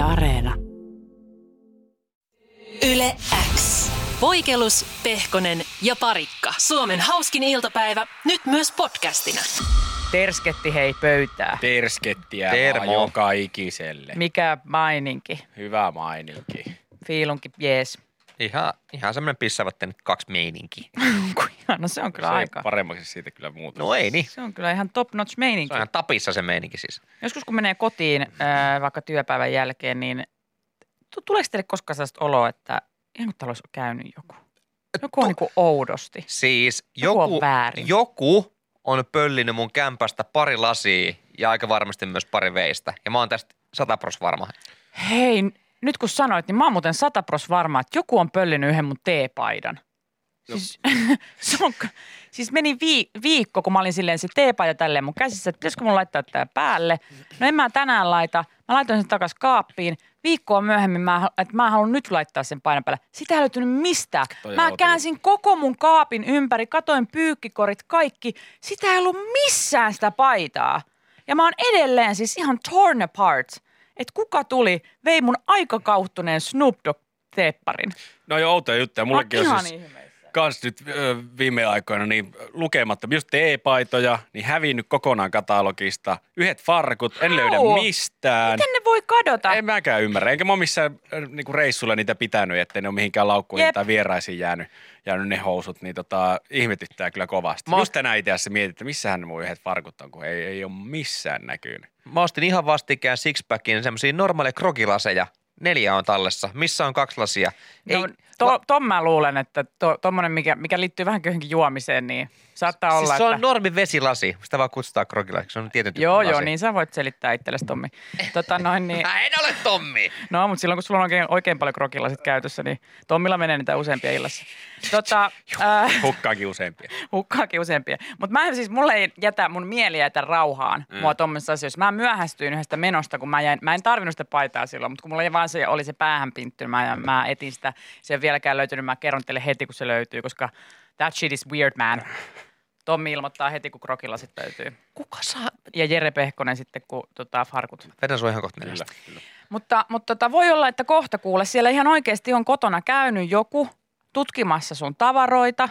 Yle Areena. Yle X. Voikelus, Pehkonen ja Parikka. Suomen hauskin iltapäivä, nyt myös podcastina. Tersketti hei pöytää. Terskettiä joka ikiselle. Mikä maininki? Hyvä maininki. Fiilunki, jees. Ihan semmoinen pissavat tänne kaksi meininki. No se on kyllä se aika. Paremmaksi siitä kyllä muuta. No ei niin. Se on kyllä ihan top notch meininki. Se on ihan tapissa se meininki siis. Joskus kun menee kotiin vaikka työpäivän jälkeen, niin tuleeko teille koskaan sellaista oloa, että ihan kun täällä olisi käynyt joku? Joku on niin kuin oudosti. Siis joku on pöllinyt mun kämpästä pari lasia ja aika varmasti myös pari veistä. Ja mä oon tästä 100% varma. Hei, nyt kun sanoit, niin mä oon muuten 100% varma, että joku on pöllinyt yhden mun teepaidan. Siis, siis meni viikko, kun mä olin silleen se teepaita tälleen mun käsissä, että pitäisikö mun laittaa tää päälle. No en mä tänään laita. Mä laitoin sen takaisin kaappiin. Viikkoa myöhemmin, että mä haluan nyt laittaa sen painan päälle. Sitä ei löytynyt mistään. Mä käänsin koko mun kaapin ympäri, katoin pyykkikorit, kaikki. Sitä ei ollut missään sitä paitaa. Ja mä oon edelleen siis ihan torn apart, että kuka tuli, vei mun aika kauhtuneen Snoop Dogg-teepparin. No joo, outoja juttuja. Mullekin on siis kans nyt viime aikoina niin lukematta, just teepaitoja, niin hävinnyt kokonaan katalogista. Yhdet farkut, en löydä mistään. Miten ne voi kadota? En mäkään ymmärrä. Enkä mä ole missään niinku reissulla niitä pitänyt, ettei ne ole mihinkään laukkuihin tai vieraisiin jäänyt ne housut. Niin ihmetyttää kyllä kovasti. Just tänään itse asiassa mietin, että missähän ne mun yhdet farkut on, kun ei ole missään näkynyt. Mä ostin ihan vastikään sixpackin semmosia normaaleja krokilaseja. 4 on tallessa. Missä on 2 lasia? Ei, no, mä luulen, että tommonen, mikä liittyy vähän johonkin juomiseen, niin saattaa olla, se on että normi vesilasi. Sitä vaan kutsutaan krokilaiksi. Se on tietyn tyyppi lasi. Joo, niin sä voit selittää itsellesi, Tommi. Niin mä en ole Tommi! No, mutta silloin kun sulla on oikein paljon krokilasit käytössä, niin Tommilla menee niitä useampia illassa. Hukkaakin useampia. Mutta siis mulle ei jätä, mun mieli jätä rauhaan mua tommissa asioissa. Mä myöhästyin yhdestä menosta, kun mä en tarvinnut sitä paitaa silloin, mutta kun mulla ei vaan se, oli se päähän pinttynyt, mä etin sitä. Se ei vieläkään löytynyt, mä kerron teille heti, kun se löytyy, koska that shit is weird, man. Tommi ilmoittaa heti, kun krokilla sitten löytyy. Kuka saa? Ja Jere Pehkonen sitten, kun farkut. Vedän sua ihan kohta neljästä. Mutta voi olla, että kohta kuule, siellä ihan oikeasti on kotona käynyt joku tutkimassa sun tavaroita,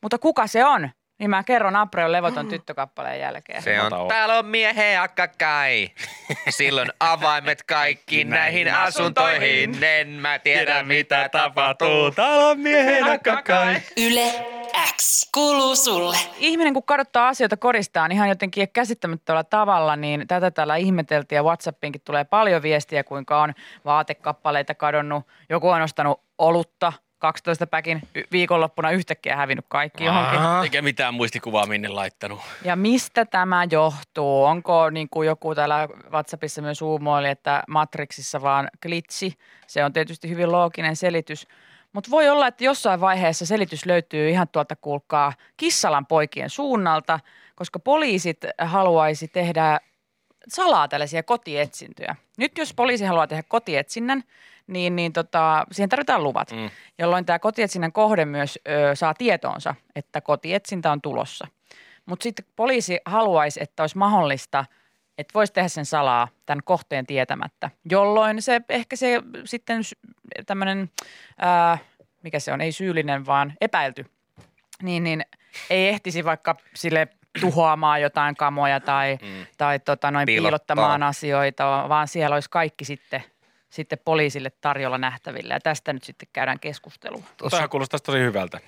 mutta kuka se on? Niin mä kerron April levoton tyttökappaleen jälkeen. Se on talon miehen akka kai. Silloin avaimet kaikki näihin asuntoihin. En mä tiedä mitä tapahtuu. Talon miehen akka kai. Yle X kuuluu sulle. Ihminen kun kadottaa asioita kodistaan ihan jotenkin käsittämättömällä tavalla, niin tätä täällä ihmeteltiin ja WhatsAppiinkin tulee paljon viestiä, kuinka on vaatekappaleita kadonnut. Joku on ostanut olutta. 12 päkin viikonloppuna yhtäkkiä hävinnyt kaikki johonkin. Eikä mitään muistikuvaa minne laittanut. Ja mistä tämä johtuu? Onko niin kuin joku täällä WhatsAppissa myös uumoili, että Matrixissa vaan glitsi? Se on tietysti hyvin looginen selitys. Mutta voi olla, että jossain vaiheessa selitys löytyy ihan tuolta kuulkaa Kissalan poikien suunnalta, koska poliisit haluaisi tehdä salaa tällaisia kotietsintöjä. Nyt jos poliisi haluaa tehdä kotietsinnän, niin siihen tarvitaan luvat, jolloin tämä kotietsinnän kohde myös saa tietoonsa, että kotietsintä on tulossa. Mutta sitten poliisi haluaisi, että olisi mahdollista, että voisi tehdä sen salaa tämän kohteen tietämättä, jolloin se ehkä se sitten tämmöinen, mikä se on, ei syyllinen, vaan epäilty, niin ei ehtisi vaikka sille tuhoamaan jotain kamoja tai piilottamaan asioita, vaan siellä olisi kaikki sitten poliisille tarjolla nähtävillä. Ja tästä nyt sitten käydään keskustelua. Tuossa kuulostaisi tosi hyvältä,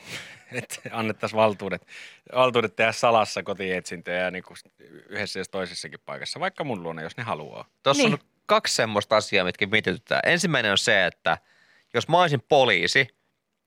että annettaisiin valtuudet tehdä salassa kotietsintöjä ja niin kuin yhdessä ja toisessakin paikassa, vaikka mun luona, jos ne haluaa. Tuossa on 2 semmoista asiaa, mitkä mietitytään. Ensimmäinen on se, että jos mä olisin poliisi,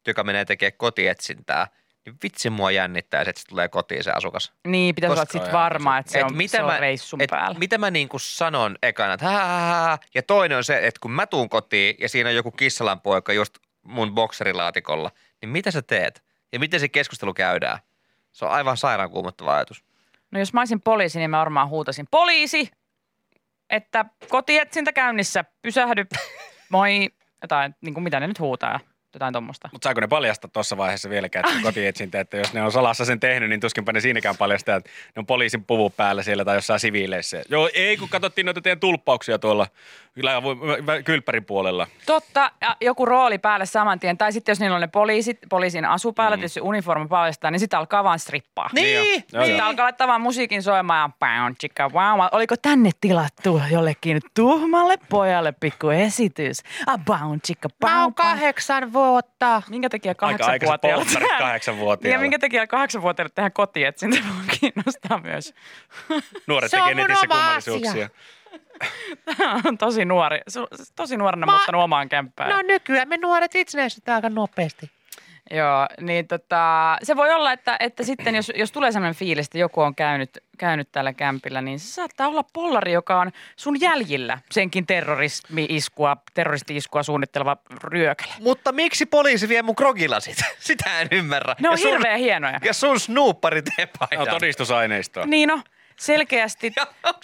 joka menee tekemään kotietsintää, niin vitsi mua jännittää, että se tulee kotiin se asukas. Niin, pitäisi olla sitten varma, että se on reissun päällä. Mitä mä niin kuin sanon ekana, että hää. Ja toinen on se, että kun mä tuun kotiin ja siinä on joku Kissalan poika just mun bokserilaatikolla, niin mitä sä teet? Ja miten se keskustelu käydään? Se on aivan sairaan kuumottava ajatus. No jos mä olisin poliisi, niin mä varmaan huutasin, poliisi, että kotietsintä käynnissä, pysähdy, moi, jotain, niin kuin mitä ne nyt huutaa. jotain tuommoista. Mutta saako ne paljastaa tuossa vaiheessa vieläkään kotietsintä, että jos ne on salassa sen tehnyt, niin tuskinpä ne siinäkään paljastaa, että ne on poliisin puvun päällä siellä tai jossain siviileissä. Joo, ei kun katsottiin noita teidän tulppauksia tuolla kylppärin puolella. Totta, joku rooli päälle saman tien. Tai sitten jos niillä on ne poliisin asu päällä, jos se uniformi paljastaa, niin sitä alkaa vaan strippaa. Niin! Sitten alkaa laittaa vaan musiikin soimaan. Oliko tänne tilattu jollekin tuhmalle pojalle pikku esitys? Mä 8 vuotta. Minkä takia 8-vuotiailla? Aika 8-vuotiailla. Ja minkä takia 8-vuotiailla tehdään kotietsintä? Mua kiinnostaa myös. Nuoret tekee netissä kummallisuuksia. Tämä on tosi nuori. Tosi nuorena muuttanut omaan kämppään. No nykyään me nuoret itsenäistytään aika nopeasti. Joo, niin se voi olla, että sitten jos tulee sellainen fiilis, että joku on käynyt täällä kämpillä, niin se saattaa olla pollari, joka on sun jäljillä senkin terroristi-iskua suunnitteleva ryökälä. Mutta miksi poliisi vie mun krogilasit? Sitä en ymmärrä. Ne on hirveän hienoja. Ja sun snoopparit epäidään. No todistusaineistoa. Niin no. Selkeästi.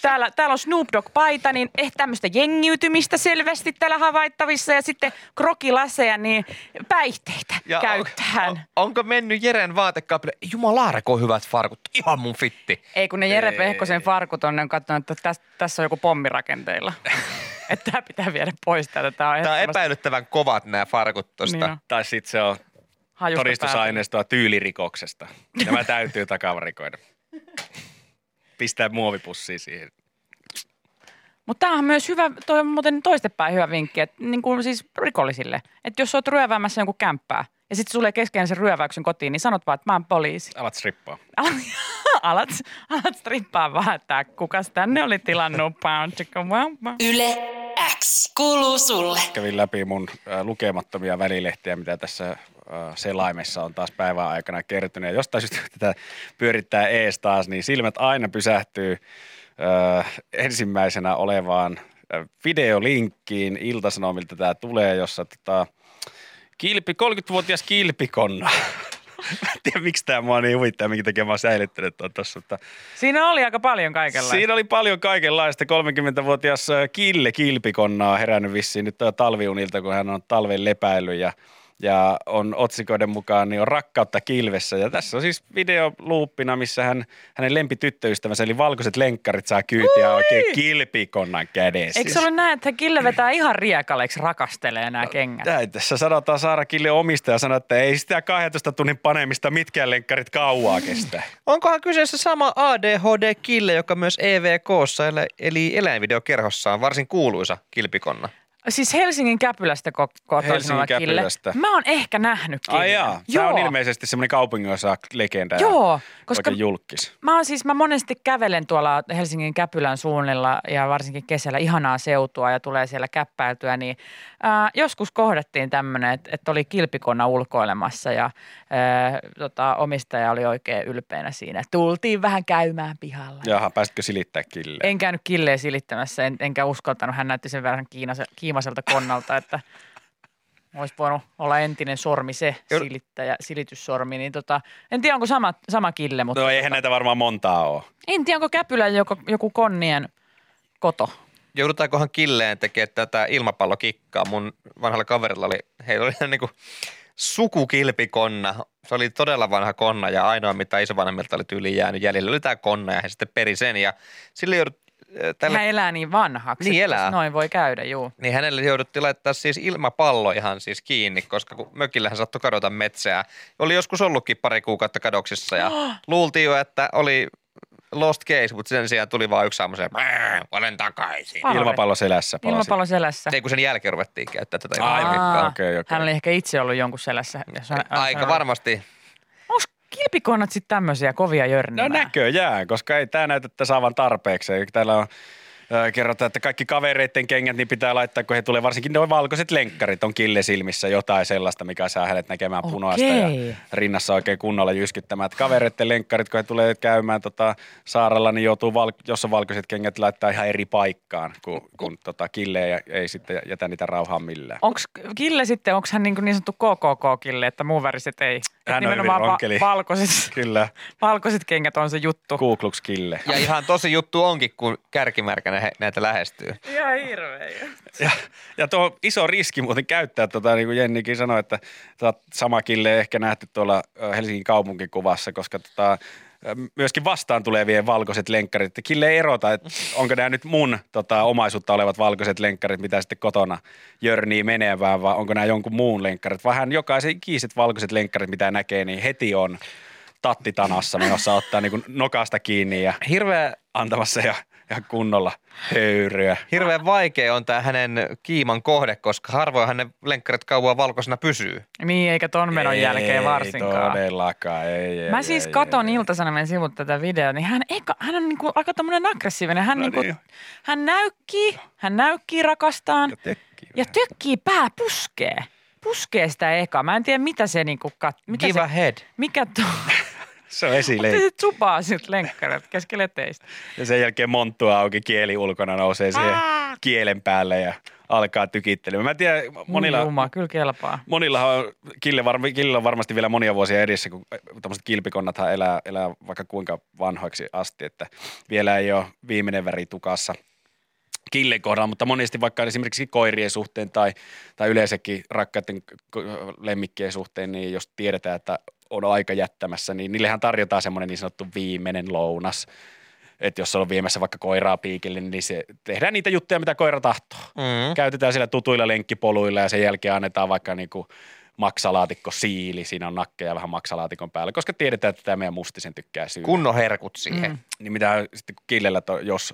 Täällä on Snoop Dogg-paita, niin tämmöistä jengiytymistä selvästi täällä havaittavissa ja sitten krokilaseja, niin päihteitä ja käyttään. Onko mennyt Jeren vaatekaapille? Jumalaareko hyvät farkut, ihan mun fitti. Ei kun ne Jere Pehkosen farkut on katsonut, että tässä on joku pommi rakenteilla. Että tää pitää viedä pois täältä. Tää on epäilyttävän kovat nämä farkut tosta. Niin tai sit se on todistusaineistoa tyylirikoksesta. Tämä täytyy takavarikoida. Pistää muovipussiin siihen. Mutta tämä on myös hyvä, toi on muuten toistepäin hyvä vinkki, että niin kuin siis rikollisille. Että jos olet ryöväämässä jonkun kämppää ja sitten sulle keskeinen sen ryöväyksen kotiin, niin sanot vaan, että mä oon poliisi. Alat strippaa. Alat strippaa vaan, että kukas tänne oli tilannut. Yle X kuuluu sulle. Kävin läpi mun lukemattomia välilehtiä, mitä tässä selaimessa on taas päivän aikana kertynyt. Ja jostain syystä tätä pyörittää ees taas, niin silmät aina pysähtyy ensimmäisenä olevaan videolinkkiin. Ilta-Sanomilta tämä tulee, jossa 30-vuotias kilpikonna. Mä en tiedä, miksi tämä mua niin huvittaa, minkä takia mä oon säilyttänyt tuon tuossa. Siinä oli aika paljon kaikenlaista. Siinä oli paljon kaikenlaista. 30-vuotias Kille kilpikonna on herännyt vissiin nyt talviunilta, kun hän on talven lepäillyt ja on otsikoiden mukaan, niin on rakkautta kilvessä. Ja tässä on siis videoluuppina, missä hänen lempityttöystävänsä, eli valkoiset lenkkarit, saa kyytiä oikein kilpikonnan kädessä. Eikö se ole näin, että Kille vetää ihan riekaleiksi, rakastelee nämä kengät? Tässä sanotaan Saara Kille omistaja sanoo, että ei sitä 12 tunnin panemista mitkään lenkkarit kauaa kestä. Onkohan kyseessä sama ADHD Kille, joka myös EVK:ssa, eli eläinvideokerhossa on varsin kuuluisa kilpikonna? Siis Helsingin käpylästä kotoisena Kille. Mä oon ehkä nähnyt Kille. Ai jaa. Tää on ilmeisesti semmoinen kaupunginosa legenda. Joo, koska julkis. Mä monesti kävelen tuolla Helsingin käpylän suunnilla ja varsinkin kesällä ihanaa seutua ja tulee siellä käppäiltyä. Niin, joskus kohdattiin tämmöinen, että oli kilpikonna ulkoilemassa ja omistaja oli oikein ylpeänä siinä. Tultiin vähän käymään pihalla. Jaha, pääsitkö silittää Kille? En käynyt Killeä silittämässä, enkä uskaltanut. Hän näytti sen vähän kiimaselta konnalta, että olisi voinut olla entinen sormi se silityssormi. Niin en tiedä, onko sama Kille. Mutta no eihän näitä varmaan montaa ole. En tiedä, onko käpylä joku konnien koto. Joudutaankohan Killeen tekemään tätä ilmapallokikkaa. Mun vanhalla kaverilla heillä oli niin kuin sukukilpikonna. Se oli todella vanha konna ja ainoa, mitä isovanhemmilta oli tyyliin jäänyt jäljellä, oli tämä konna ja he sitten peri sen. Ja sille joudut hän elää niin vanhaksi, niin elää. Noin voi käydä, juu. Niin hänelle jouduttiin laittaa siis ilmapallo ihan siis kiinni, koska kun mökillähän saattoi kadota metsää. Oli joskus ollutkin pari kuukautta kadoksissa ja luultiin jo, että oli lost case, mutta sen sijaan tuli vaan yksi aamu se, olen takaisin. Ilmapallo selässä. Ilmapallo selässä. Ei kun sen jälkeen ruvettiin käyttää tätä ilmapalloa. Okay. Hän oli ehkä itse ollut jonkun selässä. Aika varmasti. Kilpikonnat sitten tämmöisiä kovia jörnimää? No näköjään, koska ei tämä näytetä saavan tarpeeksi. Täällä on kerrotaan, että kaikki kavereiden kengät niin pitää laittaa, kun he tulee. Varsinkin nuo valkoiset lenkkarit on Kille silmissä jotain sellaista, mikä saa hänet näkemään punaista ja rinnassa oikein kunnolla jyskyttämään. Että kavereiden lenkkarit, kun he tulee käymään saaralla, niin joutuu, jos on valkoiset kengät, laittaa ihan eri paikkaan, kun Kille ja ei sitten jätä niitä rauhaa millään. Onko Kille sitten, onko hän niin sanottu KKK-Kille, että muun väriset ei? Hän nimenomaan valkoiset, kyllä. Valkoiset kengät on se juttu. Googluks Kille. Ja ihan tosi juttu onkin, kun kärkimärkänä näitä lähestyy. Ihan hirveä. Ja tuo iso riski muuten käyttää, niin kuin Jennikin sanoi, että sama Kille ehkä nähty tuolla Helsingin kaupunkikuvassa, koska myöskin vastaan tulee vielä valkoiset lenkkarit. Kille ei erota, että onko nämä nyt mun omaisuutta olevat valkoiset lenkkarit, mitä sitten kotona jörniin menevään, vai onko nämä jonkun muun lenkkarit. Vähän jokaisen kiiset valkoiset lenkkarit, mitä näkee, niin heti on tattitanassa, jossa ottaa niin kuin nokasta kiinni ja hirveä antamassa ja kunnolla höyryä. Hirveän vaikea on tämä hänen kiiman kohde, koska harvoin hänen lenkkarit kauan valkoisena pysyy. Niin, eikä ton menon jälkeen varsinkaan. Ei todellakaan, ei. Mä siis katon Ilta-Sanomien sivut tätä videota, niin hän on niinku aika tämmöinen aggressiivinen. Hän näykkii rakastaan ja tökkii pää puskee. Puskee sitä eka. Mä en tiedä, mitä se niinku Give a head. Mikä tuo... Se on esileikki. Se tsupaa siltä lenkkarat keskelle teistä. Ja sen jälkeen monttu auki, kieli ulkona nousee siihen kielen päälle ja alkaa tykittelemään. Mä en tiedä, kyllä kelpaa. Kille on varmasti vielä monia vuosia edissä, kun tämmöiset kilpikonnathan elää vaikka kuinka vanhoiksi asti, että vielä ei ole viimeinen väri tukassa Killen kohdalla, mutta monesti vaikka esimerkiksi koirien suhteen tai yleensäkin rakkaiden lemmikkien suhteen, niin jos tiedetään, että on aika jättämässä, niin niillehän tarjotaan semmoinen niin sanottu viimeinen lounas. Että jos on viemässä vaikka koiraa piikille, niin se tehdään niitä juttuja, mitä koira tahtoo. Mm. Käytetään siellä tutuilla lenkkipoluilla ja sen jälkeen annetaan vaikka niinku maksalaatikko siili. Siinä on nakkeja vähän maksalaatikon päällä, koska tiedetään, että tämä meidän mustisen tykkää syydä. Kunnon herkut siihen. Mm. Niin mitä sitten Killellä,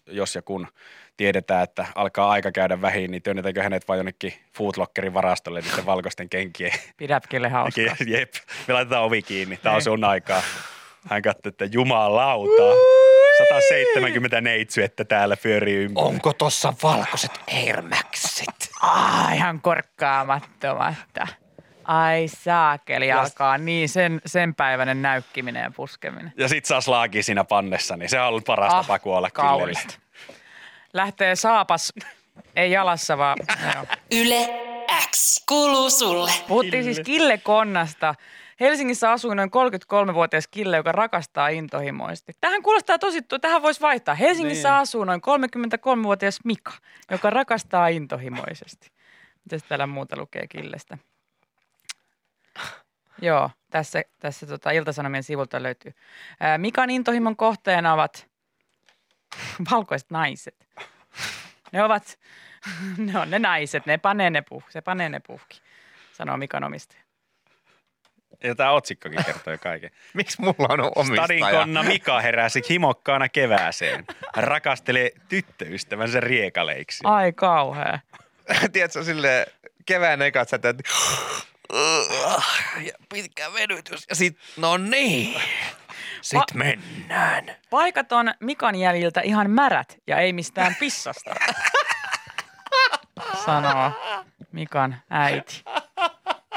jos ja kun tiedetään, että alkaa aika käydä vähin, niin työnnetäänkö hänet vaan jonnekin Foodlockerin varastolle niiden valkoisten kenkien. Pidä Kille hauskaa. Jep, me laitetaan ovi kiinni. Tämä on sun aikaa. Hän katsoi, että jumalauta, 170 neitsyettä täällä pyörii ympäri. Onko tossa valkoiset hermäkset? Ihan korkkaamattomatta. Ai saakeli, alkaa niin sen päiväinen näykkiminen ja puskeminen. Ja sit saa slaagi siinä pannessa, niin se on ollut paras tapa kuolla Killelle. Lähtee saapas, ei jalassa vaan. Yle X kuuluu sulle. Puhuttiin siis Kille Konnasta. Helsingissä asuu noin 33-vuotias Kille, joka rakastaa intohimoisesti. Tähän kuulostaa tähän voisi vaihtaa. Helsingissä asuu noin 33-vuotias Mika, joka rakastaa intohimoisesti. Mitäs täällä muuta lukee Killestä? Joo, tässä Ilta-Sanomien sivulta löytyy. Mikan intohimon kohteena ovat valkoiset naiset. Ne on ne naiset, ne panee ne puhki, sanoo Mikan omistaja. Ja tämä otsikkokin kertoo kaiken. Miksi mulla on omistaja? Stadinkonna Mika heräsi himokkaana kevääseen. Rakastelee tyttöystävänsä riekaleiksi. Ai kauhea. Tiedätkö, silleen kevään ekat sä teet... Ja pitkä venytys ja sit no niin, sit mennään. Paikat on Mikan jäljiltä ihan märät ja ei mistään pissasta, sanoo Mikan äiti.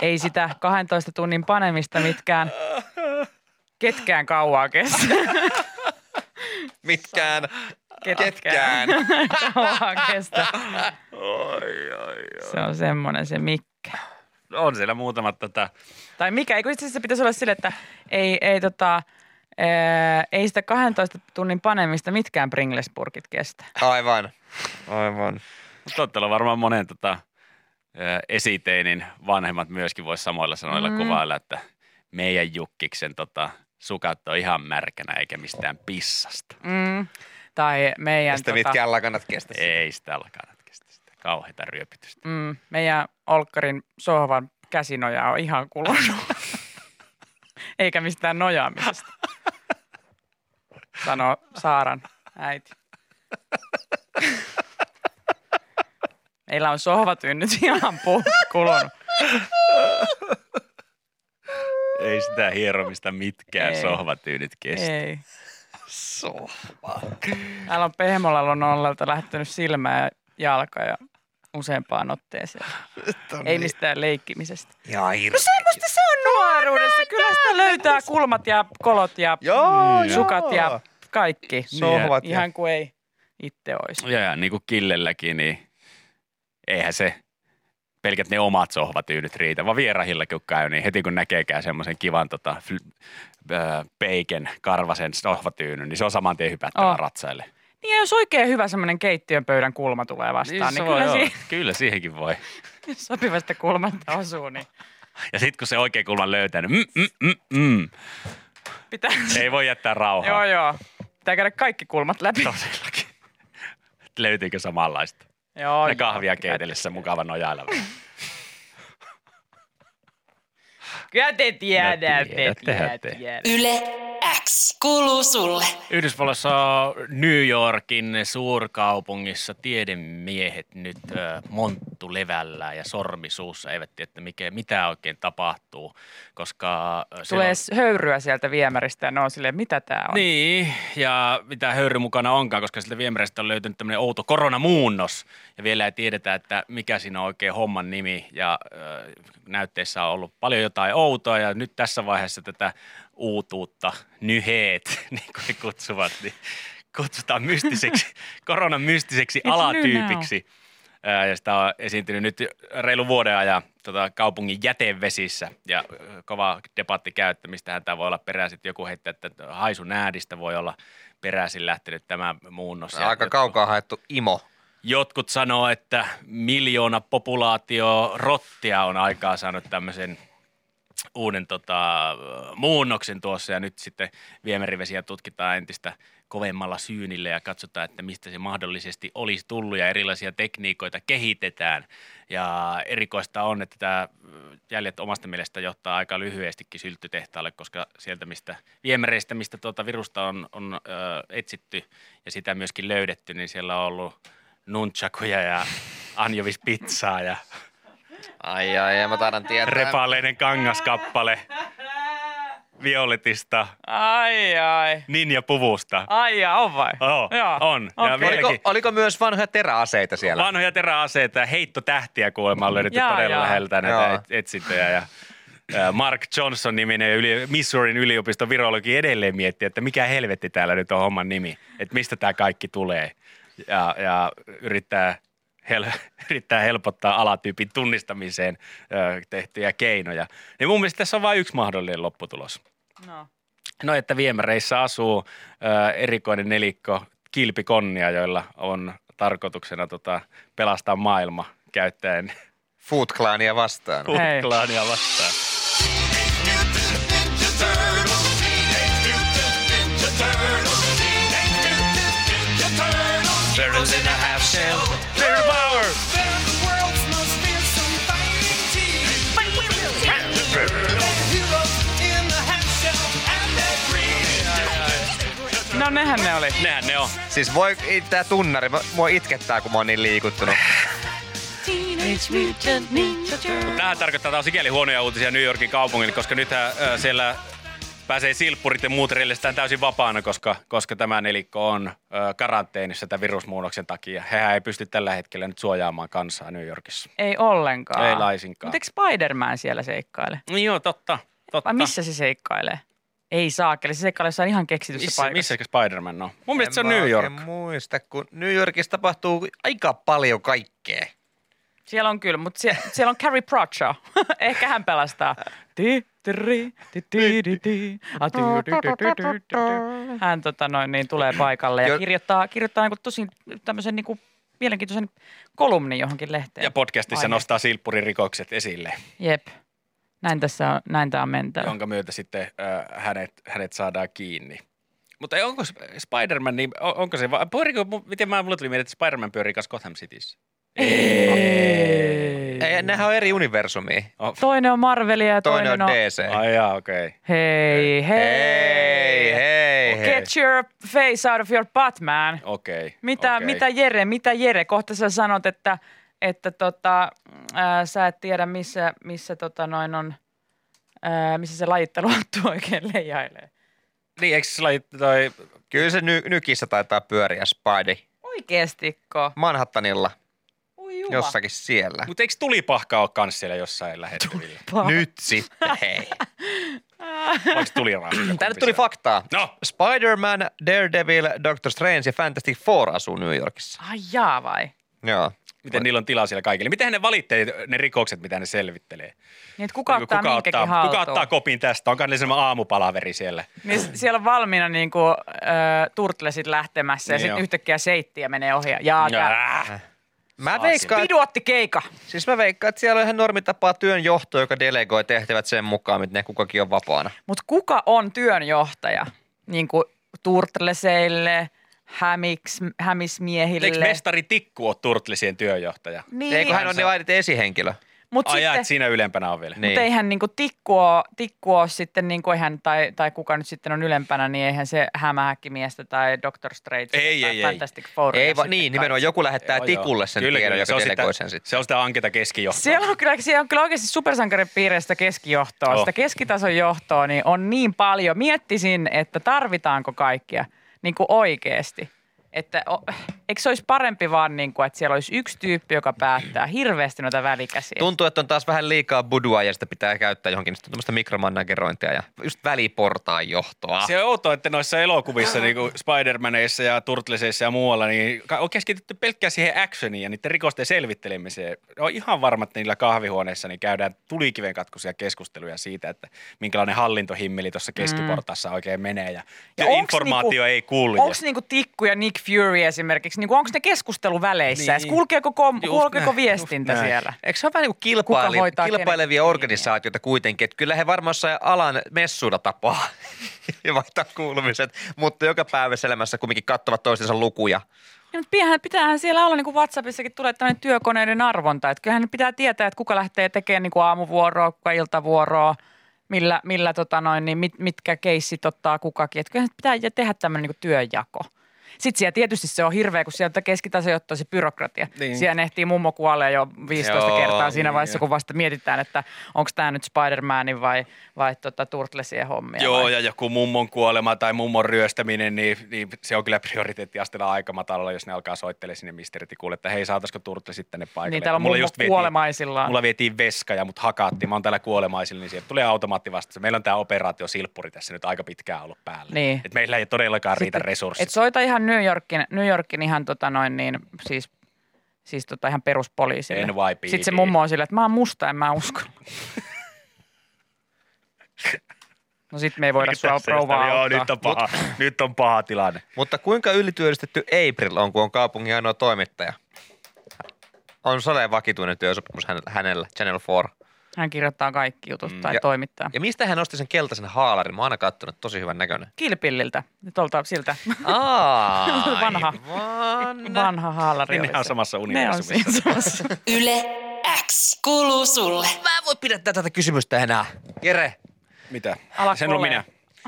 Ei sitä 12 tunnin panemista ketkään kauaa kestä. Ketkään. Kauaa kestä. Oi. Se on semmonen se Mikkä. On siellä muutamat . Tai mikä, eikö itse asiassa pitäisi olla sille, että ei sitä 12 tunnin panemista mitkään Pringlesburgit kestä. Aivan. Totta on varmaan monen esiteinin vanhemmat myöskin voisi samoilla sanoilla kuvailla, että meidän Jukkiksen sukat on ihan märkänä eikä mistään pissasta. Mm. Tai meidän... Ja sitä mitkään lakanat kestä. Ei sitä lakanat kestä. Kauheita ryöpytystä. Meidän Olkkarin sohvan käsinoja on ihan kulunut. Eikä mistään nojaamisesta, sanoo Saaran äiti. Meillä on sohvatynnyt ihan kulunut. Ei sitä hieromista mitkään sohvatyynit kestä. Ei. Sohva. Täällä on Pehmolalla Nollelta lähtenyt silmää ja jalka ja useampaan otteeseen. Ei mistään leikkimisestä. No semmoista se on nuoruudessa. Kyllä sitä löytää kulmat ja kolot ja sukat ja kaikki. Sohvat. Ihan kuin ei itse olisi. Ja niin kuin Killelläkin, niin eihän se pelkät ne omat sohvatyynyt riitä, vaan vierahilla kun käy, niin heti kun näkeekään semmoisen kivan peiken karvasen sohvatyynyn, niin se on saman tien hypättävä ratsaille. Niin ja jos oikein hyvä semmoinen keittiönpöydän kulma tulee vastaan, niin kyllä, kyllä siihenkin voi. Jos sopivasta kulmasta osuu, niin. Ja sitten kun se oikein kulman löytänyt, ei voi jättää rauhaa. Joo. Pitää käydä kaikki kulmat läpi. Tosillakin. Löytyykö samanlaista? Joo. Ne kahvia keitellessä mukava nojailla. Kyllä te tiedätte. Yle X kuuluu sulle. Yhdysvalloissa New Yorkin suurkaupungissa tiedemiehet nyt monttu levällä ja sormisuussa eivät tiedä, että mitä oikein tapahtuu, koska tulee höyryä sieltä viemäristä ja ne on silleen, mitä tää on. Niin, ja mitä höyry mukana onkaan, koska sieltä viemäristä on löytynyt tämmöinen outo koronamuunnos ja vielä ei tiedetä, että mikä siinä on oikein homman nimi ja näytteissä on ollut paljon jotain outoa ja nyt tässä vaiheessa tätä uutuutta nyheet, niin kuin ne kutsuvat, niin kutsutaan mystiseksi, koronan mystiseksi alatyypiksi. Ja sitä on esiintynyt nyt reilu vuoden ajan kaupungin jätevesissä ja kova debatti käyttämistähän tämä voi olla peräisin. Joku heittää, että haisunäädistä voi olla peräisin lähtenyt tämä muunnos. Aika kaukaa haettu imo. Jotkut sanoo, että 1 miljoona populaatio rottia on aikaa saanut tämmöisen uuden muunnoksen tuossa ja nyt sitten viemärivesiä tutkitaan entistä kovemmalla syynillä ja katsotaan, että mistä se mahdollisesti olisi tullut ja erilaisia tekniikoita kehitetään. Ja erikoista on, että tämä jäljet omasta mielestä johtaa aika lyhyestikin sylttytehtaalle, koska sieltä mistä viemäreistä, mistä virusta on etsitty ja sitä myöskin löydetty, niin siellä on ollut nunchakuja ja anjovispizzaa ja Ai, mä taidan tietää. Repaaleinen kangaskappale. Violetista. Ai. Ninja-puvusta. Ai, on vai? Joo. On. Okay. Ja oliko myös vanhoja teräaseita siellä? Vanhoja teräaseita ja heittotähtiä kuulemma on löydetty todella läheltä näitä etsintöjä. Ja Mark Johnson-niminen Missourin yliopiston virologi edelleen miettii, että mikä helvetti täällä nyt on homman nimi. Että mistä tää kaikki tulee. Ja yrittää helpottaa alatyypin tunnistamiseen tehtyjä keinoja. Niin mun mielestä tässä on vain yksi mahdollinen lopputulos. No että viemäreissä asuu erikoinen nelikko kilpikonnia, joilla on tarkoituksena pelastaa maailma käyttäen Foot Clania vastaan. Turtles in a half shell. Their power. They're the world's most fearsome fighting team. They're heroes in the half shell and they're green. No nehän ne oli. Nehän ne on. Siis tää tunnari, mua itkettää kun mä oon niin liikuttunut. Tämähän tarkoittaa taas sikäli huonoja uutisia New Yorkin kaupungille, koska nythän siellä pääsee silppurit ja muut rellestään täysin vapaana, koska tämä nelikko on karanteenissa tämän virusmuunnoksen takia. Hehän ei pysty tällä hetkellä nyt suojaamaan kansaa New Yorkissa. Ei ollenkaan. Ei laisinkaan. Mutta eikö Spider-Man siellä seikkaile? No joo, totta. Vai missä se seikkailee? Ei saakeli, se seikkailee jossain ihan keksityssä paikassa. Missä Spider-Man on? Mun mielestä se on New York. En muista, kun New Yorkissa tapahtuu aika paljon kaikkea. Siellä on kyllä, mutta siellä on Carrie Bradshaw. Ehkä hän pelastaa. Hän tulee paikalle ja kirjoittaa niinku tosi tämmöisen niinku mielenkiintoisen kolumnin johonkin lehteen. Ja podcastissa nostaa silppurin rikokset esille. Jep. Näin tämä on mentävä. Jonka myötä sitten hänet saadaan kiinni. Mutta onko Spider-Man, niin onko se miten mulle tuli mieleen, että Spider-Man pyörii kanssa Gotham Cityssä? Ei. Nämähän on eri universumia. Toinen on Marvelia ja toinen on DC. Okei. Hei. Get your face out of your butt, man. Okei. Mitä Jere? Kohta sä sanot, että sä et tiedä missä se lajittelu on oikein leijailee. Niin, eikö se kyllä se nykissä taitaa pyöriä Spidey. Oikeestikko? Manhattanilla. Jossakin siellä. Mutta eikö tulipahka ole kans siellä jossain lähetyvillä? Nyt sitten, hei. Oliko tulirahka? Täällä tuli faktaa. No. Spider-Man, Daredevil, Doctor Strange ja Fantastic Four asuu New Yorkissa. Ai jaa vai? Joo. miten niillä on tilaa siellä kaikille. Miten ne valittelee ne rikokset, mitä ne selvittelee? Niin, kuka ottaa kopin tästä? Onko niillä semmoinen aamupalaveri siellä? Niin, siellä on valmiina niin kuin turtlesit lähtemässä niin ja sitten yhtäkkiä seittiä menee ohi. Piduottikeika. Siis mä veikkaan, että siellä on ihan normitapaa työnjohto, joka delegoi tehtävät sen mukaan, miten kukakin on vapaana. Mutta kuka on työnjohtaja? Niin kuin turtleseille, hämismiehille. Eikö mestari Tikku ole turtlesien työnjohtaja? Niin. Eikö hän ole ne aidit esihenkilö? Ajat siinä ylempänä on vielä. Niin. Mutta eihän niinku tikku ole sitten, niinku eihän, tai kuka nyt sitten on ylempänä, niin eihän se hämähäkkimiestä tai Doctor Strange tai Fantastic Four. Niin, nimenomaan joku lähettää Tikulle sen tiedon, joka delegoi sen sitten. Se on sitä anketa keskijohtoa. Siellä on kyllä oikeasti supersankaripiireistä keskijohtoa. Sitä keskitason johtoa niin on niin paljon. Miettisin, että tarvitaanko kaikkia niinku oikeasti. Että eikö se olisi parempi vaan niin kuin, että siellä olisi yksi tyyppi, joka päättää hirveästi noita välikäsiä? Tuntuu, että on taas vähän liikaa budua ja sitä pitää käyttää johonkin. Sitten on tämmöistä mikromanagerointia ja just väliportaan johtoa. Se on outoa, että noissa elokuvissa, niin kuin Spider-Maneissa ja Turtleseissa ja muualla, niin on keskitytty pelkkää siihen actioniin ja niiden rikosten selvittelemiseen. On ihan varma, että niillä kahvihuoneissa niin käydään tulikivenkatkuisia keskusteluja siitä, että minkälainen hallintohimmeli tuossa keskiportassa oikein menee ja informaatio niinku, ei kulje. Onko niinku Tikku ja Nick Fury esimerkiksi, niin onko ne keskusteluväleissä? Niin. Kulkeeko viestintä siellä? Eikö se ole vähän niin kuin kilpailevia organisaatioita kuitenkin? Että kyllä he varmaan jossain alan messuilla tapaa ja vaihtaa kuulumiset, mutta joka päivässä elämässä kumminkin katsovat toistensa lukuja. Ja, mutta pitäähän siellä olla, niin kuin WhatsAppissakin tulee tämmöinen työkoneiden arvonta. Että kyllähän pitää tietää, että kuka lähtee tekemään niin kuin aamuvuoroa, kuka iltavuoroa. Mitkä keissit ottaa kukakin. Että kyllähän pitää tehdä tämmöinen niin kuin työnjako. Sitten siellä tietysti se on hirveä, kun sieltä keskitaso ottaa se byrokratia. Niin. Siellä ehtii mummo kuolee jo 15 kertaa siinä vaiheessa, kun vasta mietitään, että onko tämä nyt Spider-Manin vai Turtlesien hommia. Joo, vai? Ja joku mummon kuolema tai mummon ryöstäminen, niin se on kyllä prioriteettiasteella aika matalalla, jos ne alkaa soittelemaan sinne Misteritikulle, että hei, saataisiko Turtlesit tänne paikalle. Niin, täällä on mummo kuolemaisillaan. Mulla vietiin veska ja mut hakattiin. Mä oon täällä kuolemaisilla, niin sieltä tulee automaatti vasta. Meillä on tämä operaatiosilppuri tässä nyt aika pitkään ollut päällä. Niin. Et meillä ei todellakaan riitä resurssit. Et soita ihan New Yorkin ihan siis ihan peruspoliisille. NYPD. Sitten se mummo on sillä, että mä oon musta, en mä usko. No sit me ei voida sua prouvaa. Joo, nyt on paha tilanne. Mutta kuinka ylityöllistetty April on, kun on kaupungin ainoa toimittaja? On soleen vakituinen työsopimus hänellä, Channel 4. Hän kirjoittaa kaikki jutut tai toimittaa. Ja mistä hän osti sen keltaisen haalarin? Mä oon aina kattonut, tosi hyvän näköinen. Kilpilliltä. Tuolta siltä. Vanha haalari. Ne on samassa universumissa. Yle X kuuluu sulle. Mä en voi pidättää tätä kysymystä enää. Jere. Mitä? Sen on minä.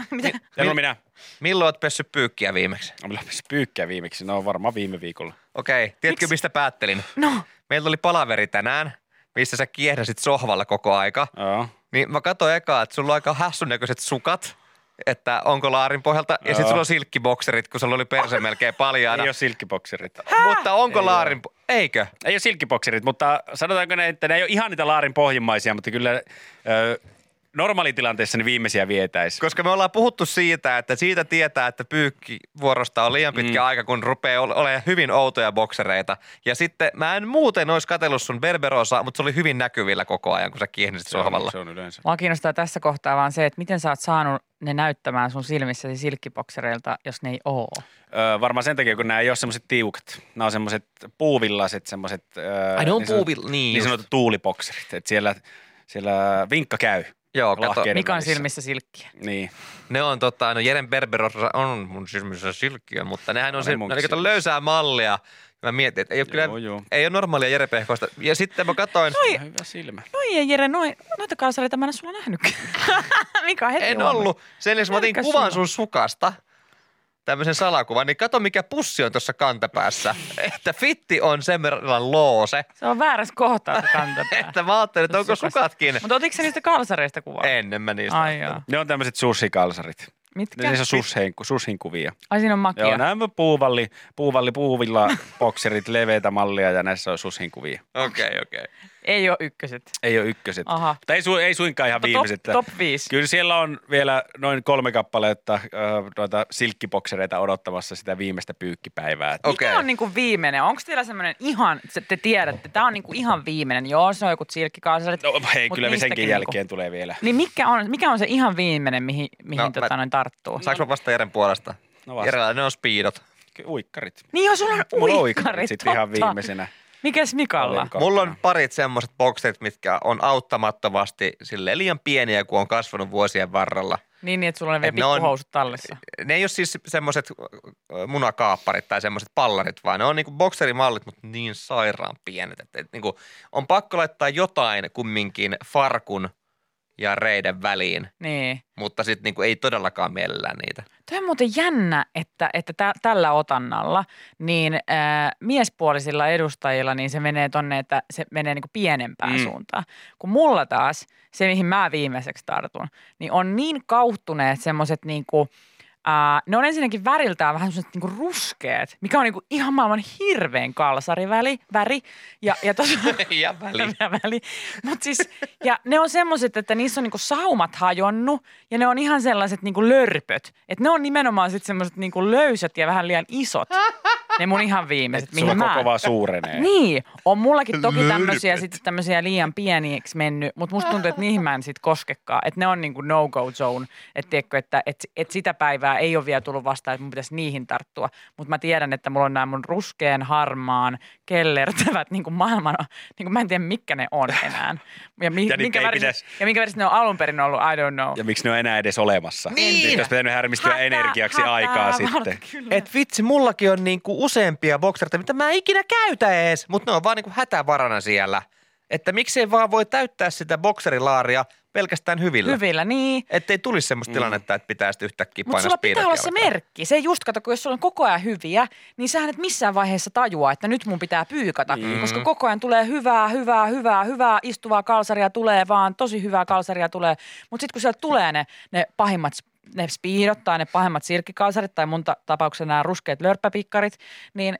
Mitä? Sen on minä. Milloin oot pessyt pyykkiä viimeksi? Milloin oot pessyt pyykkiä viimeksi? No varmaan viime viikolla. Okei. Tiedätkö mistä päättelin? No. Meillä oli palaveri tänään, missä sä kiehdäsit sohvalla koko aika, niin mä katsoin ekaa, että sulla on aika hassunnäköiset sukat, että onko laarin pohjalta, ja sitten sulla on silkkibokserit, kun sulla oli perse melkein paljaana. Ei ole silkkibokserit. Mutta onko laarin Eikö? Ei ole silkkibokserit, mutta sanotaanko ne, että ne ei ole ihan niitä laarin pohjimmaisia, mutta kyllä normaalitilanteessa ne viimeisiä vietäisi. Koska me ollaan puhuttu siitä tietää, että pyykkivuorosta on liian pitkä aika, kun rupeaa olemaan hyvin outoja boksereita. Ja sitten mä en muuten olisi katsellut sun Berberosa, mutta se oli hyvin näkyvillä koko ajan, kun sä kiihdysit sohvalla. Mua kiinnostaa tässä kohtaa vaan se, että miten sä oot saanut ne näyttämään sun silmissäsi silkkiboksereilta, jos ne ei ole. Varmaan sen takia, kun nämä ei ole semmoiset tiukat. Nämä on semmoiset puuvillaiset, semmoiset niin sanotut tuulibokserit. Että siellä vinkka käy. Joo, kato. Mikan silmissä silkkiä. Niin. Ne on Jeren Berberossa on mun silmissä silkkiä, mutta nehän on ne löysää mallia. Mä mietin, että ei ole, ei ole normaalia Jere Pehkosta. Ja sitten mä katsoin. Hyvä silmä. Noita kalsareita mä en sulla nähnytkään. Mika heti en ollut. Sen lisäksi mä otin kuvan sun sukasta, tämmöisen salakuvan, niin kato mikä pussi on tuossa kantapäässä. Että fitti on sen verran loose. Se on väärässä kohtaa se kantapää. Että mä ajattelin, että onko sukatkin. Mutta otitko sä niistä kalsareista kuvaa? En mä niistä. Ne on tämmöiset sushikalsarit. Mitkä? Ne on sushin kuvia. Ai siinä on makia. Joo, nämä on puuvilla bokserit, leveitä mallia ja näissä on sushin kuvia. Okei. Ei ole ykköset. Ei ole ykköset. Aha. Mutta ei suinkaan ihan viimeiset. Top 5. Kyllä siellä on vielä noin 3 kappaletta noita silkkiboksereita odottamassa sitä viimeistä pyykkipäivää. Mikä on niin kuin viimeinen? Onko teillä semmoinen ihan, te tiedätte, tämä on niin kuin ihan viimeinen. Joo, se on joku silkkikaasarit. No hei, kyllä senkin jälkeen niin kuin tulee vielä. Niin mikä on se ihan viimeinen, mihin no, noin tarttuu? Saanko mä vasta Jeren puolesta? No vasta. Jerellä ne on speedot. Uikkarit. Niin joo, sulla on uikkarit, totta. Ihan viimeisenä. Mikäs Mikalla? Mulla on parit semmoiset bokserit, mitkä on auttamattomasti silleen liian pieniä, kun on kasvanut vuosien varrella. Niin, että sulla on vielä pikkuhousut tallessa. Ne ei ole siis semmoiset munakaapparit tai semmoiset pallarit, vaan ne on niinku bokserimallit, mutta niin sairaan pienet. Et niinku on pakko laittaa jotain kumminkin farkun ja reiden väliin, niin. Mutta sitten niinku ei todellakaan mielellään niitä. Tuo on muuten jännä, että tällä otannalla niin miespuolisilla edustajilla niin se menee tonne, että se menee niinku pienempään suuntaan. Kun mulla taas, se mihin mä viimeiseksi tartun, niin on niin kauhtuneet semmoiset niinku, ne on ensinnäkin väriltään vähän semmoiset niinku ruskeat, mikä on niinku ihan maailman hirveän kalsariväri. Ja väli. Mut siis, ja ne on semmoiset, että niissä on niinku saumat hajonnut ja ne on ihan sellaiset niinku lörpöt. Että ne on nimenomaan sitten semmoiset niinku löysät ja vähän liian isot. Ne mun ihan viimeiset, mihin mä... Sulla koko vaan suurenee. Niin, on mullakin toki tämmöisiä liian pieniksi mennyt, mutta musta tuntuu, että niihin mä en sit koskekaan. Että ne on niinku no-go zone, että tiedätkö, että sitä päivää ei ole vielä tullut vastaan, että mun pitäisi niihin tarttua. Mutta mä tiedän, että mulla on nämä mun ruskeen harmaan kellertävät niinku maailman, niinku mä en tiedä, mitkä ne on enää. Ja minkä väriset ne on alun perin ollut, I don't know. Ja miksi ne on enää edes olemassa. Niin! Nyt olisi pitänyt härmistyä energiaksi aikaa sitten. Et vitsi, mullakin on niinku useampia boksereita, mitä mä en ikinä käytä ees, mutta ne on vaan niinku hätävarana siellä. Että miksei vaan voi täyttää sitä bokserilaaria pelkästään hyvillä. Hyvillä, niin. Että ei tulisi semmoista tilannetta, että pitää sitten yhtäkkiä painaa spiidot. Mutta sulla pitää olla se merkki. Se just, kato, kun jos sulla on koko ajan hyviä, niin sähän et missään vaiheessa tajua, että nyt mun pitää pyykata. Mm-hmm. Koska koko ajan tulee hyvää, istuvaa kalsaria tulee vaan, tosi hyvää kalsaria tulee. Mutta sitten kun sieltä tulee ne pahimmat ne speedot tai ne pahemmat sirkkikalsarit tai mun tapauksessa nämä ruskeat lörppäpikkarit, niin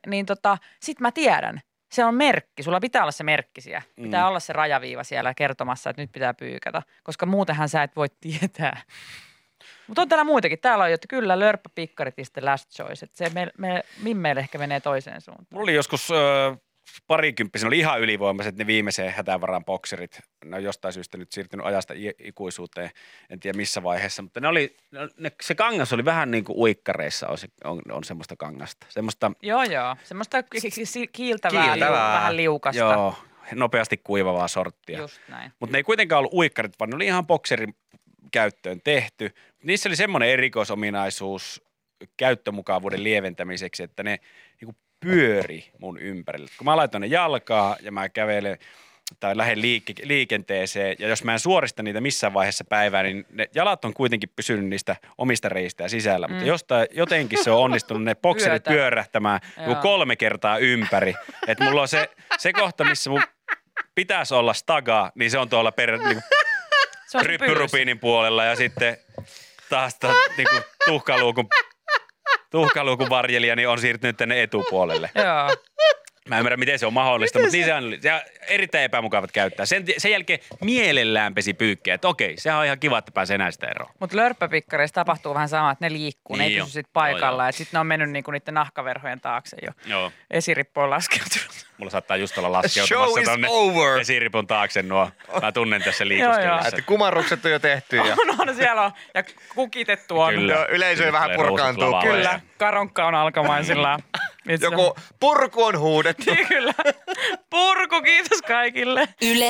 sit mä tiedän. Se on merkki. Sulla pitää olla se merkki siellä. Pitää olla se rajaviiva siellä kertomassa, että nyt pitää pyykätä, koska muutenhan sä et voi tietää. Mutta on täällä muitakin. Täällä on, että kyllä lörppäpikkarit is the last choice. Et se meille ehkä menee toiseen suuntaan. Mulla oli joskus... parikymppisenä oli ihan ylivoimaiset ne viimeiseen hätävaraan bokserit. Ne on jostain syystä nyt siirtynyt ajasta ikuisuuteen, en tiedä missä vaiheessa, mutta se kangas oli vähän niin kuin uikkareissa on semmoista kangasta. Joo, semmoista kiiltävää. Vähän liukasta. Joo, nopeasti kuivavaa sorttia. Just näin. Mutta ne ei kuitenkaan ollut uikkarit, vaan ne oli ihan bokserin käyttöön tehty. Niissä oli semmoinen erikoisominaisuus käyttömukavuuden lieventämiseksi, että ne niin pyöri mun ympärille. Kun mä laitan ne jalkaa ja mä kävelen tai lähden liikenteeseen ja jos mä en suorista niitä missään vaiheessa päivää, niin ne jalat on kuitenkin pysynyt niistä omista reistä sisällä. Mutta jotenkin se on onnistunut ne bokserit pyörähtämään 3 kertaa ympäri. Että mulla on se kohta, missä mun pitäisi olla stagaa, niin se on tuolla ryppyrupiinin puolella ja sitten taas niinku tuhkaluukun varjelija niin on siirtynyt tänne etupuolelle. Joo. Mä en ymmärrä, miten se on mahdollista, mutta niin se on erittäin epämukavat käyttää. Sen jälkeen mielellään pesi pyykkejä, että okei, sehän on ihan kiva, että pääsee näistä eroon. Mutta lörppäpikkareissa tapahtuu vähän sama, että ne liikkuu, niin ne ei pysy sitten paikalla. Ja sitten ne on mennyt niinku niiden nahkaverhojen taakse jo. Esirippu on laskeutunut. Mulla saattaa just olla laskeutumassa tonne esiripun taakse nuo. Mä tunnen tässä liikuskelussa. Että kumarrukset on jo tehty. Ja. No, siellä on. Ja kukitettu on. Kyllä. Yleisö vähän purkaantuu. Kyllä. Karonkka on alkamaisillaan. Joku purku on huudettu. Niin kyllä. Purku, kiitos kaikille. Yle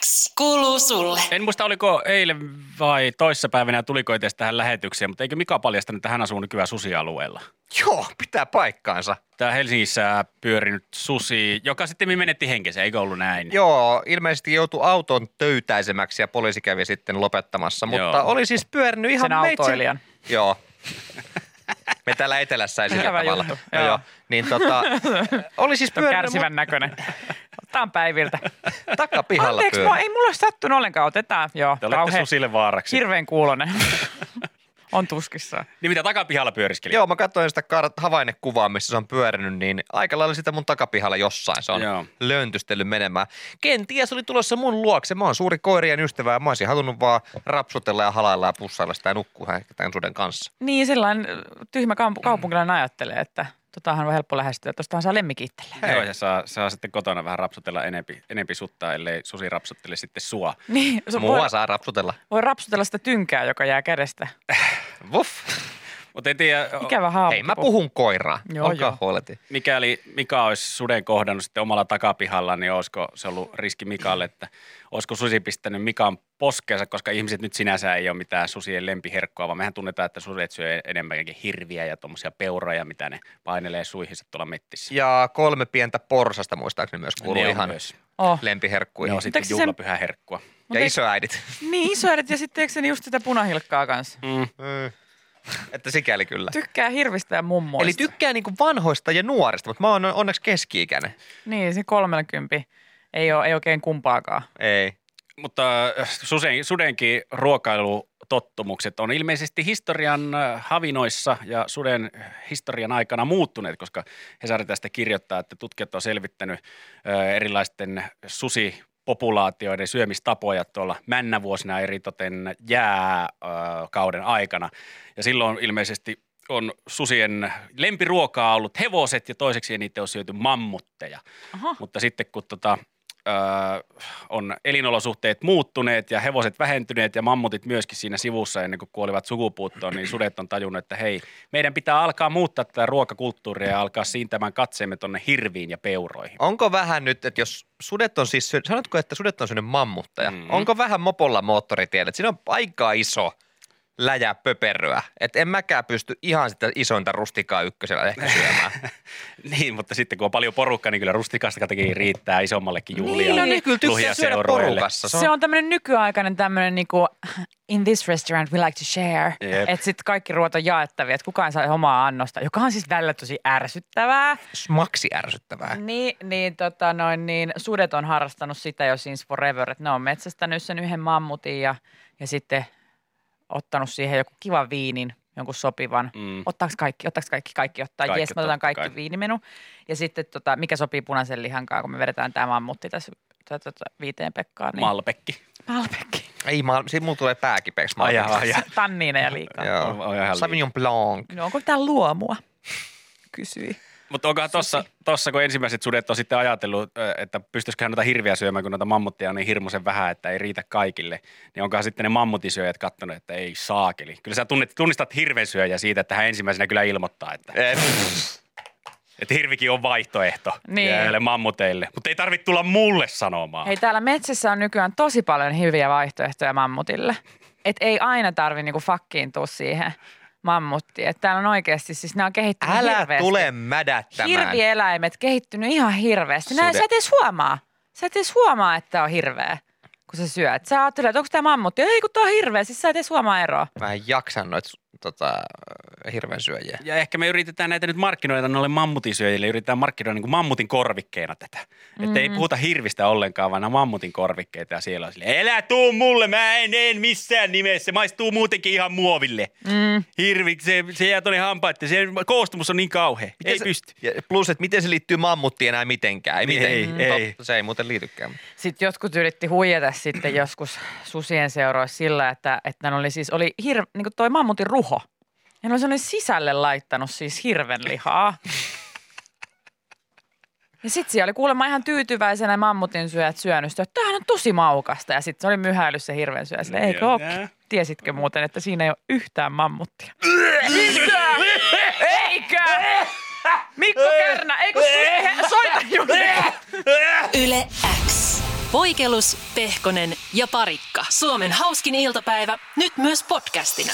X kuuluu sulle. En muista, oliko eilen vai toissapäivänä tuliko itse tähän lähetykseen, mutta eikö Mika paljastanut, että hän asuu nykyään susialueella? Joo, pitää paikkaansa. Tää Helsingissä pyörinyt susi, joka sitten menetti henkensä, eikö ollut näin? Joo, ilmeisesti joutui auton töytäisemäksi ja poliisi kävi sitten lopettamassa, mutta oli siis pyörinyt ihan meitsen. Sen autoilijan. Joo. Me täällä etelässä ei sillä tavalla. Joo. Niin oli siis pyörinyt. Kärsivän näköinen. Otetaan päiviltä. Takapihalla pyörinyt. Anteeksi, ei mulla sattunut ollenkaan. Otetaan, joo. Te olette susille vaaraksi. Hirveän kuulonen. on tuskissa. Niin mitä takapihalla pyöriskeli? Joo, mä katsoin sitä havainnekuvaa, missä se on pyörinyt, niin aika lailla sitä mun takapihalla jossain. Se on löntystellyt menemään. Kenties oli tulossa mun luokse. Mä oon suuri koirien ystävä ja mä oisin halunnut vaan rapsutella ja halailla ja pussailla sitä ja nukkua tämän suden kanssa. Niin, sellainen tyhmä kaupunkilainen ajattelee, että totahan on helppo lähestyä. Tuostahan saa lemmikki itselleen. Joo, ja saa sitten kotona vähän rapsutella enempi suttaa, ellei susi rapsuttele sitten sua. Niin, mua saa rapsutella. Voi rapsutella sitä tynkää, joka jää kädestä. Vuff. Mut en tiedä. Ikävä haappu. Hei, mä puhun koiraa. Olkaa huoleti. Mikäli Mika olisi suden kohdannut sitten omalla takapihalla, niin olisiko se ollut riski Mikalle, että olisiko susi pistänyt Mikan poskeensa, koska ihmiset nyt sinänsä ei ole mitään susien lempiherkkoa, vaan mehän tunnetaan, että sudet syö enemmänkin hirviä ja tuommoisia peuroja, mitä ne painelee suihinsa tuolla mettissä. Ja 3 pientä porsasta muistaakseni myös kuuluu ihan lempiherkkuihin. Ne on sitten juhlapyhäherkkua. Ja isoäidit. Niin, isoäidit ja sitten eikö se just sitä punahilkkaa kanssa? Että sikäli kyllä. Tykkää hirvistä ja mummoista. Eli tykkää niinku vanhoista ja nuorista, mutta mä oon onneksi keski-ikäinen. Niin, se 30 ei oikein kumpaakaan. Ei. Mutta sudenkin ruokailutottumukset on ilmeisesti historian havinoissa ja suden historian aikana muuttuneet, koska Hesari tästä kirjoittaa, että tutkijat on selvittänyt erilaisten susipopulaatioiden syömistapoja tuolla männävuosina eritoten jääkauden aikana. Ja silloin ilmeisesti on susien lempiruokaa ollut hevoset ja toiseksi eniten on syöty mammutteja. Aha. Mutta sitten kun on elinolosuhteet muuttuneet ja hevoset vähentyneet ja mammutit myöskin siinä sivussa ennen kuin kuolivat sukupuuttoon, niin sudet on tajunnut, että hei, meidän pitää alkaa muuttaa tätä ruokakulttuuria ja alkaa siintämään katseemme tuonne hirviin ja peuroihin. Onko vähän nyt, että jos sudet on siis, sanotko, että sudet on sellainen mammuttaja, onko vähän mopolla moottoritiellä, että siinä on aika iso läjä pöperöä. Että en mäkään pysty ihan sitä isointa rustikaa ykkösellä ehkä syömään. Niin, mutta sitten kun on paljon porukkaa, niin kyllä rustikasta kuitenkin riittää isommallekin juhlia. Niin, no kyllä tykkää syödä porukassa. Se on tämmöinen nykyaikainen tämmöinen niinku in this restaurant we like to share. Yep. Että sitten kaikki ruoat on jaettavia, että kukaan saa omaa annosta, joka on siis välillä tosi ärsyttävää. Smaksi ärsyttävää. Niin, sudet on harrastanut sitä jo since forever, että ne on metsästänyt sen yhden mammutin ja sitten ottanut siihen joku kivan viinin, jonkun sopivan. Ottaako kaikki? Kaikki, jees, mä otan kaikki viinimenu. Ja sitten mikä sopii punaisen lihankaan, kun me vedetään tämä mammutti tässä 5 pekkaan. Niin. Malbekki. Ei, mulla tulee pääkipeeksi malbekki. Tanniineja liikaa. Sauvignon Blanc. No onko tää luomua? Kysyi. Mutta onkohan tuossa, kun ensimmäiset sudet on sitten ajatellut, että pystyisiköhän noita hirviä syömään, kun noita mammutteja on niin hirmuisen vähän, että ei riitä kaikille, niin onkohan sitten ne mammutisyöjät kattonut, että ei saakeli. Kyllä sä tunnistat hirvensyöjä siitä, että hän ensimmäisenä kyllä ilmoittaa, että et hirvikin on vaihtoehto näille mammuteille, mutta ei tarvitse tulla mulle sanomaan. Hei, täällä metsässä on nykyään tosi paljon hyviä vaihtoehtoja mammutille, että ei aina tarvitse niinku fakkiintua siihen mammutti. Että täällä on oikeasti, siis nämä on kehittynyt hirveästi. Älä tule mädättämään. Hirvieläimet kehittynyt ihan hirveästi. Sä et edes huomaa. Että on hirveä, kun sä syöt. Sä ajattelet, että onko tämä mammutti? Ei, kun tuo on hirveä. Siis sä et edes huomaa eroa. Mä en jaksa noita hirveän syöjiä. Ja ehkä me yritetään näitä nyt markkinoida noille mammutisyöjille. Yritetään markkinoida niin kuin mammutin korvikkeena tätä. Että ei puhuta hirvistä ollenkaan, vaan nämä mammutin korvikkeita. Ja siellä on silleen, älä tuu mulle, mä en missään nimessä. Maistuu muutenkin ihan muoville. Hirvi, se jää tuonne hampaitten. Se koostumus on niin kauhea. Ei pysty. Plus, että miten se liittyy mammuttiin enää mitenkään. Ei. Se ei muuten liitykään. Sitten jotkut yritti huijata sitten joskus susien seuroissa sillä, että oli siis niin kuin toi mammutin ruho. Ja no se oli sisälle laittanut siis hirvenlihaa. Ja sit siellä oli kuulemma ihan tyytyväisenä mammutin syöjät syönyt sitä, että tämähän on tosi maukasta. Ja sit se oli myhäillyt se hirven syöjä. Sille, eikö ole? Tiesitkö muuten, että siinä ei ole yhtään mammuttia? Eikö? Mikko Kärnä, eikö soita juuri? Yle X. Voikelus, Pehkonen ja Parikka. Suomen hauskin iltapäivä, nyt myös podcastina.